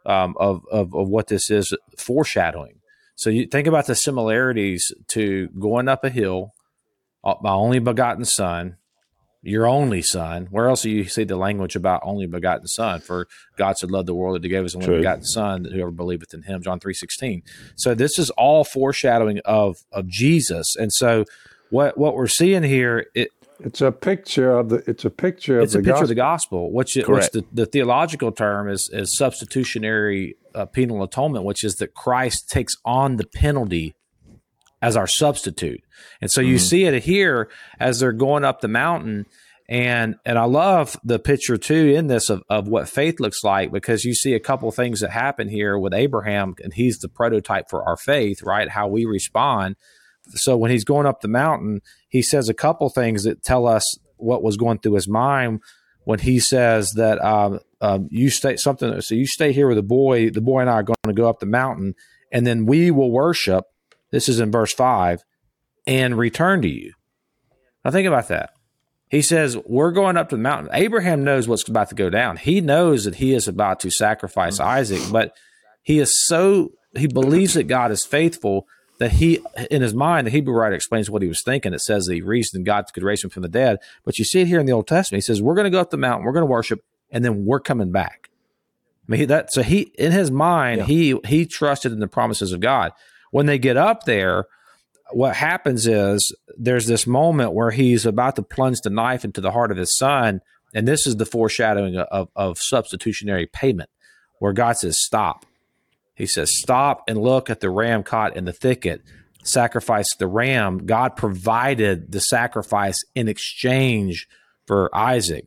um, of, of, of what this is foreshadowing. So you think about the similarities to going up a hill, my only begotten son, your only son. Where else do you see the language about only begotten son? For God so loved the world that he gave his only True. begotten son, that whoever believeth in him, John three sixteen. So this is all foreshadowing of of Jesus. And so what what we're seeing here, it, it's a picture of the it's a picture of it's the a picture gospel. of the gospel, which, which the, the theological term is is substitutionary uh, penal atonement, which is that Christ takes on the penalty as our substitute. And so you mm-hmm. see it here as they're going up the mountain. And and I love the picture too in this of, of what faith looks like, because you see a couple of things that happen here with Abraham, and he's the prototype for our faith, right? How we respond. So when he's going up the mountain, he says a couple of things that tell us what was going through his mind when he says that um, um, you stay something. So you stay here with the boy, the boy and I are going to go up the mountain, and then we will worship. This is in verse five, and return to you. Now think about that. He says, we're going up to the mountain. Abraham knows what's about to go down. He knows that he is about to sacrifice Isaac, but he is so, he believes that God is faithful that he, in his mind, the Hebrew writer explains what he was thinking. It says that he reasoned God could raise him from the dead. But you see it here in the Old Testament. He says, we're going to go up the mountain, we're going to worship, and then we're coming back. I mean, that, so he, in his mind, yeah. he he trusted in the promises of God. When they get up there, what happens is there's this moment where he's about to plunge the knife into the heart of his son, And this is the foreshadowing of, of substitutionary payment, where God says, stop. He says, stop and look at the ram caught in the thicket. Sacrifice the ram. God provided the sacrifice in exchange for Isaac.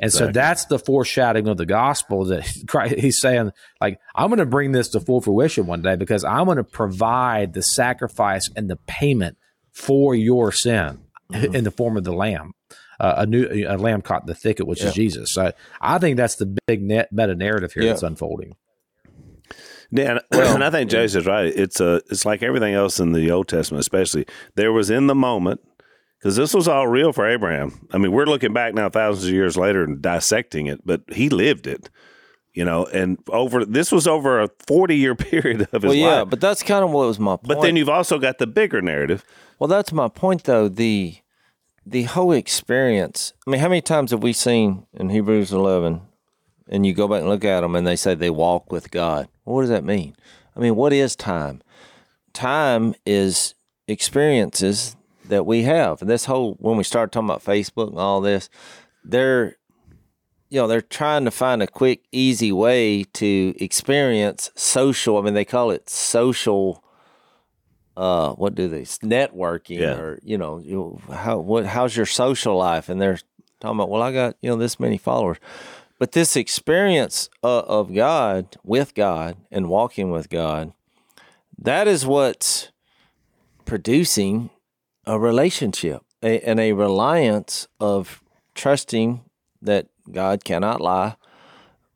And exactly. So that's the foreshadowing of the gospel, that Christ, he's saying, like, I'm going to bring this to full fruition one day, because I'm going to provide the sacrifice and the payment for your sin mm-hmm. in the form of the lamb, uh, a new a lamb caught in the thicket, which yeah. is Jesus. So I think that's the big net meta narrative here yeah. that's unfolding. Yeah, well, and I think Jay's is right. It's a, it's like everything else in the Old Testament, especially. There was in the moment, because this was all real for Abraham. I mean, we're looking back now thousands of years later and dissecting it, but he lived it, you know, and over this was over a forty-year period of his well, yeah, life. Yeah, but that's kind of what was my point. But then you've also got the bigger narrative. Well, that's my point, though. The, the whole experience, I mean, how many times have we seen in Hebrews eleven, and you go back and look at them, and they say they walk with God? What does that mean? I mean, what is time? Time is experiences that we have. And this whole, when we started talking about Facebook and all this, they're, you know, they're trying to find a quick, easy way to experience social. I mean, they call it social. Uh, what do they? Networking, yeah. or you know, you, how what? How's your social life? And they're talking about, well, I got you know this many followers. But this experience uh, of God, with God, and walking with God, that is what's producing a relationship a, and a reliance of trusting that God cannot lie.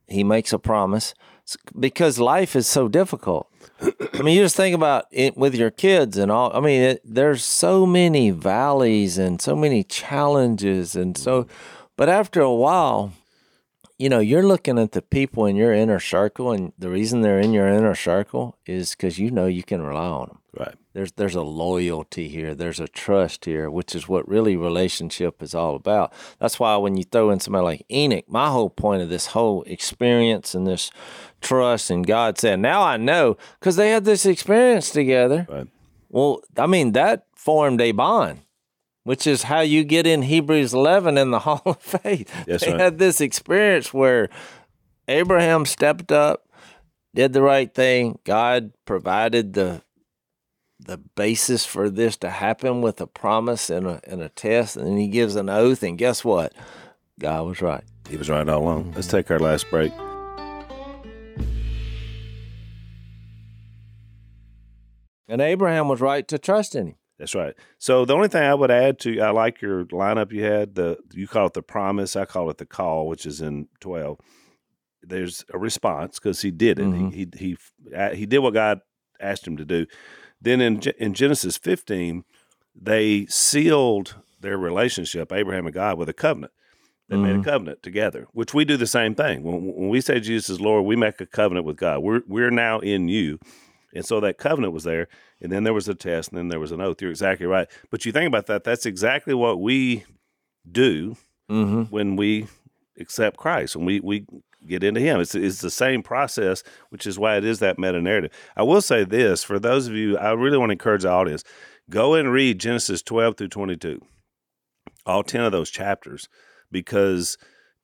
He makes a promise, because life is so difficult. I mean, you just think about it with your kids and all. I mean, it, there's so many valleys and so many challenges. and so. But after a while, you know, you're looking at the people in your inner circle, and the reason they're in your inner circle is because you know you can rely on them. Right. There's there's a loyalty here. There's a trust here, which is what really relationship is all about. That's why when you throw in somebody like Enoch, my whole point of this whole experience and this trust, and God said, now I know, because they had this experience together. Right. Well, I mean, that formed a bond, which is how you get in Hebrews eleven in the Hall of Faith. Yes, they right. had this experience where Abraham stepped up, did the right thing. God provided the the basis for this to happen with a promise and a, and a test, and then he gives an oath, and guess what? God was right. He was right all along. Let's take our last break. And Abraham was right to trust in him. That's right. So the only thing I would add to, I like your lineup you had, the you call it the promise, I call it the call, which is in twelve. There's a response, because he did it. Mm-hmm. He, he he he did what God asked him to do. Then in in Genesis fifteen, they sealed their relationship, Abraham and God, with a covenant. They mm-hmm. made a covenant together, which we do the same thing. When, when we say Jesus is Lord, we make a covenant with God. We're we're now in you. And so that covenant was there, and then there was a test, and then there was an oath. You're exactly right. But you think about that, that's exactly what we do mm-hmm. when we accept Christ, when we, we get into him. It's, it's the same process, which is why it is that meta-narrative. I will say this, for those of you, I really want to encourage the audience, go and read Genesis twelve through twenty-two, all ten of those chapters, because...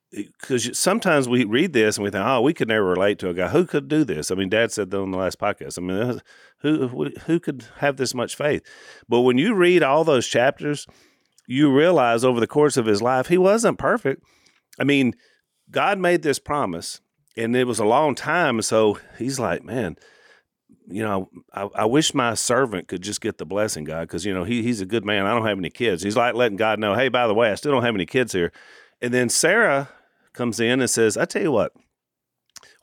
Because sometimes we read this and we think, oh, we could never relate to a guy. Who could do this? I mean, Dad said that on the last podcast. I mean, who who could have this much faith? But when you read all those chapters, you realize over the course of his life, he wasn't perfect. I mean, God made this promise, and it was a long time. So he's like, man, you know, I, I wish my servant could just get the blessing, God, because, you know, he he's a good man. I don't have any kids. He's like letting God know, hey, by the way, I still don't have any kids here. And then Sarah comes in and says, I tell you what,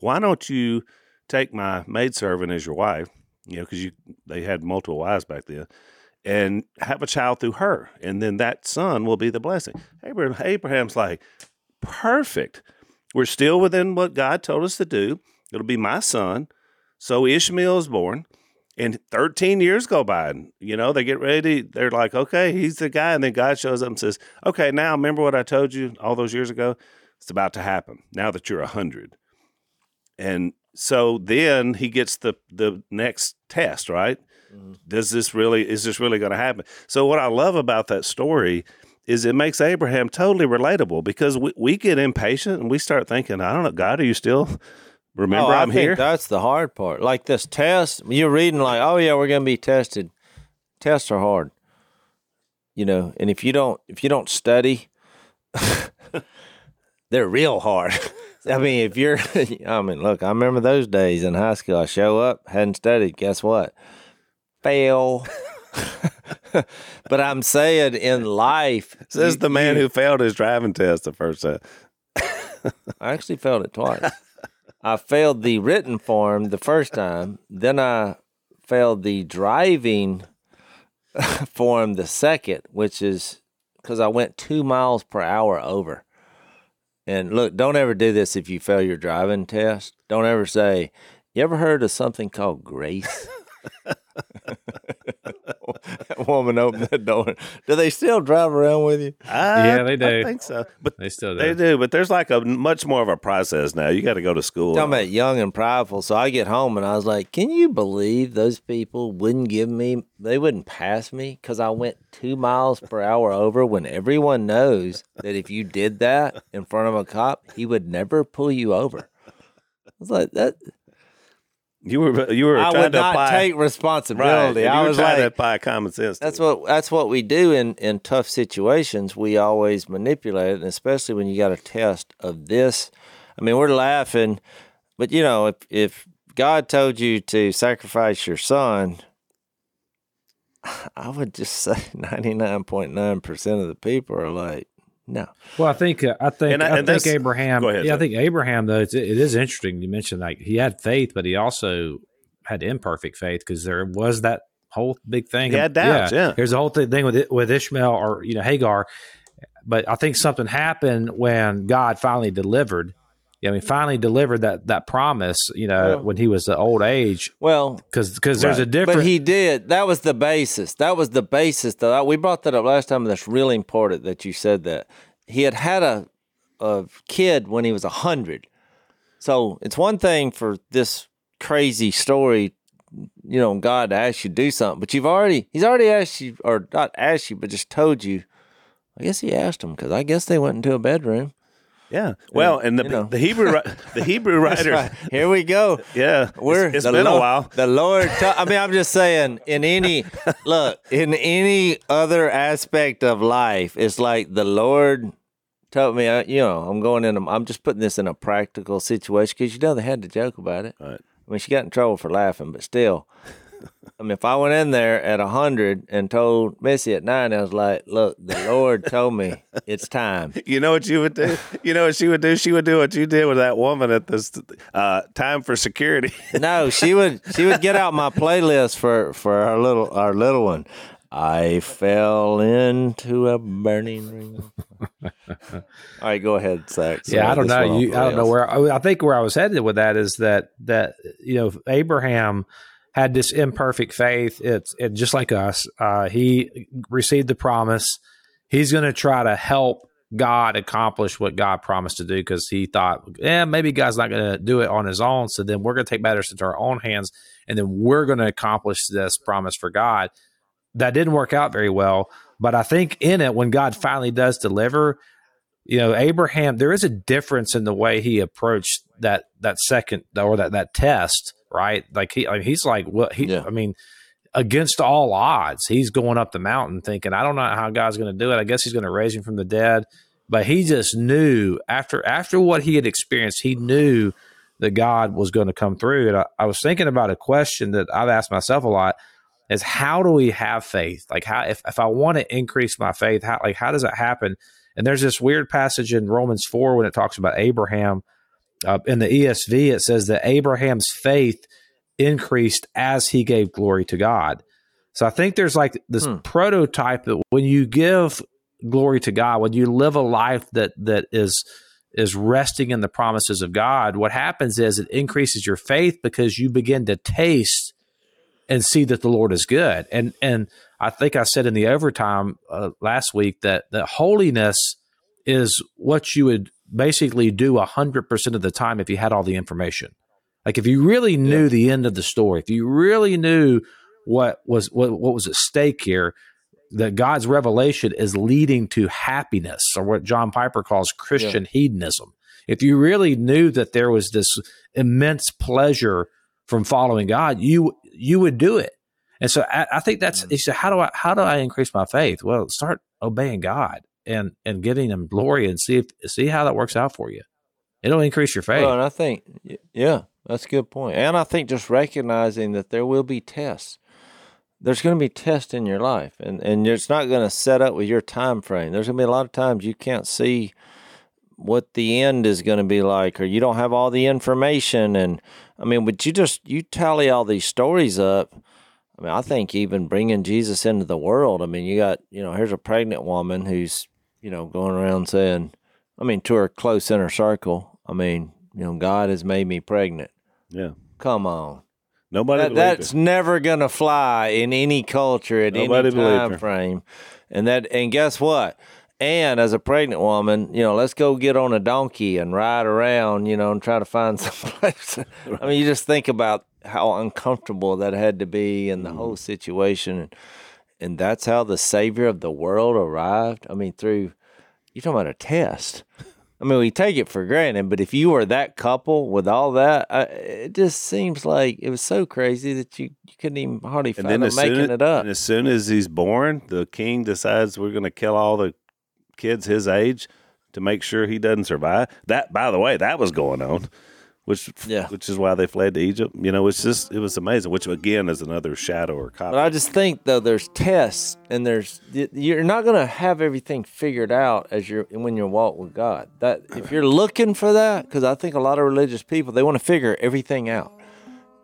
why don't you take my maidservant as your wife, you know, because you they had multiple wives back then, and have a child through her, and then that son will be the blessing. Abraham, Abraham's like, perfect. We're still within what God told us to do. It'll be my son. So Ishmael is born, and thirteen years go by, and, you know, they get ready. They're like, okay, he's the guy, and then God shows up and says, okay, now remember what I told you all those years ago? It's about to happen now that you're a hundred. And so then he gets the, the next test, right? Mm-hmm. Does this really, is this really going to happen? So what I love about that story is it makes Abraham totally relatable, because we, we get impatient and we start thinking, I don't know, God, are you still remember oh, I'm I think here? That's the hard part. Like this test, you're reading like, oh yeah, we're going to be tested. Tests are hard, you know, and if you don't, if you don't study, they're real hard. I mean, if you're, I mean, look, I remember those days in high school, I show up, hadn't studied. Guess what? Fail. But I'm saying in life. Says the man you, who failed his driving test the first time. I actually failed it twice. I failed the written form the first time. Then I failed the driving form the second, which is because I went two miles per hour over. And look, don't ever do this if you fail your driving test. Don't ever say, you ever heard of something called grace? That woman opened the door. Do they still drive around with you? I, yeah, they do. I think so. But they still do. They do, but there's like a much more of a process now. You got to go to school. I'm about young and prideful, so I get home and I was like, can you believe those people wouldn't give me, they wouldn't pass me because I went two miles per hour over, when everyone knows that if you did that in front of a cop, he would never pull you over. I was like, that... You were you were. I trying would to not apply, take responsibility. Right. I you was were trying like, to apply common sense. That's to what that's what we do in, in tough situations. We always manipulate it, and especially when you got a test of this. I mean, we're laughing, but you know, if if God told you to sacrifice your son, I would just say ninety nine point nine percent of the people are like, no. Well, I think uh, I think and I, and I think Abraham. Go ahead, yeah, sir. I think Abraham though. It's, it is interesting you mentioned like he had faith, but he also had imperfect faith because there was that whole big thing. He had doubts. Yeah, yeah. There's the whole thing with with Ishmael or you know Hagar, but I think something happened when God finally delivered. I mean, finally delivered that, that promise, you know, well, when he was the old age. Well, because right. there's a difference. But he did. That was the basis. That was the basis. Though we brought that up last time, and that's really important that you said that. He had had a, a kid when he was one hundred. So it's one thing for this crazy story, you know, God to ask you to do something. But you've already, he's already asked you, or not asked you, but just told you. I guess he asked him because I guess they went into a bedroom. Yeah. Well, and the you know. the Hebrew the Hebrew writers. Right. Here we go. Yeah. We're, it's it's been Lord, a while. The Lord. T- I mean, I'm just saying. In any look, in any other aspect of life, it's like the Lord told me. I, you know, I'm going in. A, I'm just putting this in a practical situation because you know they had to joke about it. Right. I mean, she got in trouble for laughing, but still. I mean, if I went in there at a hundred and told Missy at nine, I was like, "Look, the Lord told me it's time." You know what you would do? You know what she would do? She would do what you did with that woman at this uh, time for security. No, she would. She would get out my playlist for, for our little our little one. I fell into a burning ring. All right, go ahead, Zach. So yeah, I don't know. You, I don't else. know where. I, I think where I was headed with that is that that you know Abraham had this imperfect faith. It's it, just like us. Uh, he received the promise. He's going to try to help God accomplish what God promised to do because he thought, eh, maybe God's not going to do it on his own. So then we're going to take matters into our own hands, and then we're going to accomplish this promise for God. That didn't work out very well. But I think in it, when God finally does deliver, you know, Abraham, there is a difference in the way he approached that that second or that that test. Right, like he, I mean, he's like, what? He, yeah. I mean, against all odds, he's going up the mountain, thinking, I don't know how God's going to do it. I guess he's going to raise him from the dead. But he just knew after after what he had experienced, he knew that God was going to come through. And I, I was thinking about a question that I've asked myself a lot: is how do we have faith? Like, how if if I want to increase my faith, how like how does it happen? And there's this weird passage in Romans four when it talks about Abraham. Uh, in the E S V, it says that Abraham's faith increased as he gave glory to God. So I think there's like this hmm. prototype that when you give glory to God, when you live a life that that is is resting in the promises of God, what happens is it increases your faith because you begin to taste and see that the Lord is good. And and I think I said in the overtime uh, last week that, that holiness is what you would basically do one hundred percent of the time if you had all the information. Like if you really knew yeah. the end of the story, if you really knew what was what, what was at stake here, that God's revelation is leading to happiness, or what John Piper calls Christian yeah. hedonism. If you really knew that there was this immense pleasure from following God, you you would do it. And so I, I think that's mm-hmm. so how do I how do I increase my faith? Well, start obeying God and and giving Him glory, and see if, see how that works out for you. It'll increase your faith. Well, and I think yeah, that's a good point. And I think just recognizing that there will be tests. There's going to be tests in your life, and, and it's not going to set up with your time frame. There's going to be a lot of times you can't see what the end is going to be like, or you don't have all the information. And I mean, would you just, you tally all these stories up. I mean, I think even bringing Jesus into the world, I mean, you got, you know, here's a pregnant woman who's, you know, going around saying, I mean, to her close inner circle, I mean, you know, God has made me pregnant. Yeah. Come on. Nobody that, that's her. Never going to fly in any culture at Nobody any time frame. And that, and guess what? And as a pregnant woman, you know, let's go get on a donkey and ride around, you know, and try to find some place. I mean, you just think about how uncomfortable that had to be and the mm-hmm. whole situation. And, and that's how the Savior of the world arrived. I mean, through, you're talking about a test. I mean, we take it for granted, but if you were that couple with all that, I, it just seems like it was so crazy that you, you couldn't even hardly find them making it up. And as soon as he's born, the king decides we're going to kill all the kids his age to make sure he doesn't survive. That, by the way, that was going on, which yeah. which is why they fled to Egypt. You know, it's just, it was amazing, which, again, is another shadow or copy. But I just think, though, there's tests, and there's, you're not going to have everything figured out as you're when you walk with God. That if you're looking for that, because I think a lot of religious people, they want to figure everything out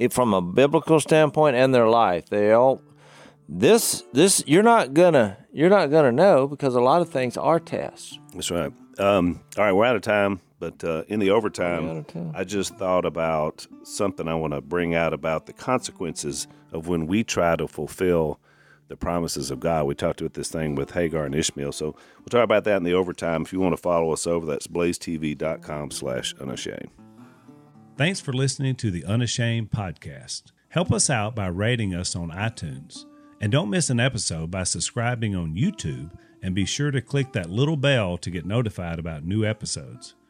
it, from a biblical standpoint and their life. They all this this you're not gonna you're not gonna know, because a lot of things are tests. That's right. Um, all right, we're out of time. But uh, in the overtime, I just thought about something I want to bring out about the consequences of when we try to fulfill the promises of God. We talked about this thing with Hagar and Ishmael. So we'll talk about that in the overtime. If you want to follow us over, that's blazetv.com slash unashamed. Thanks for listening to the Unashamed podcast. Help us out by rating us on iTunes. And don't miss an episode by subscribing on YouTube. And be sure to click that little bell to get notified about new episodes.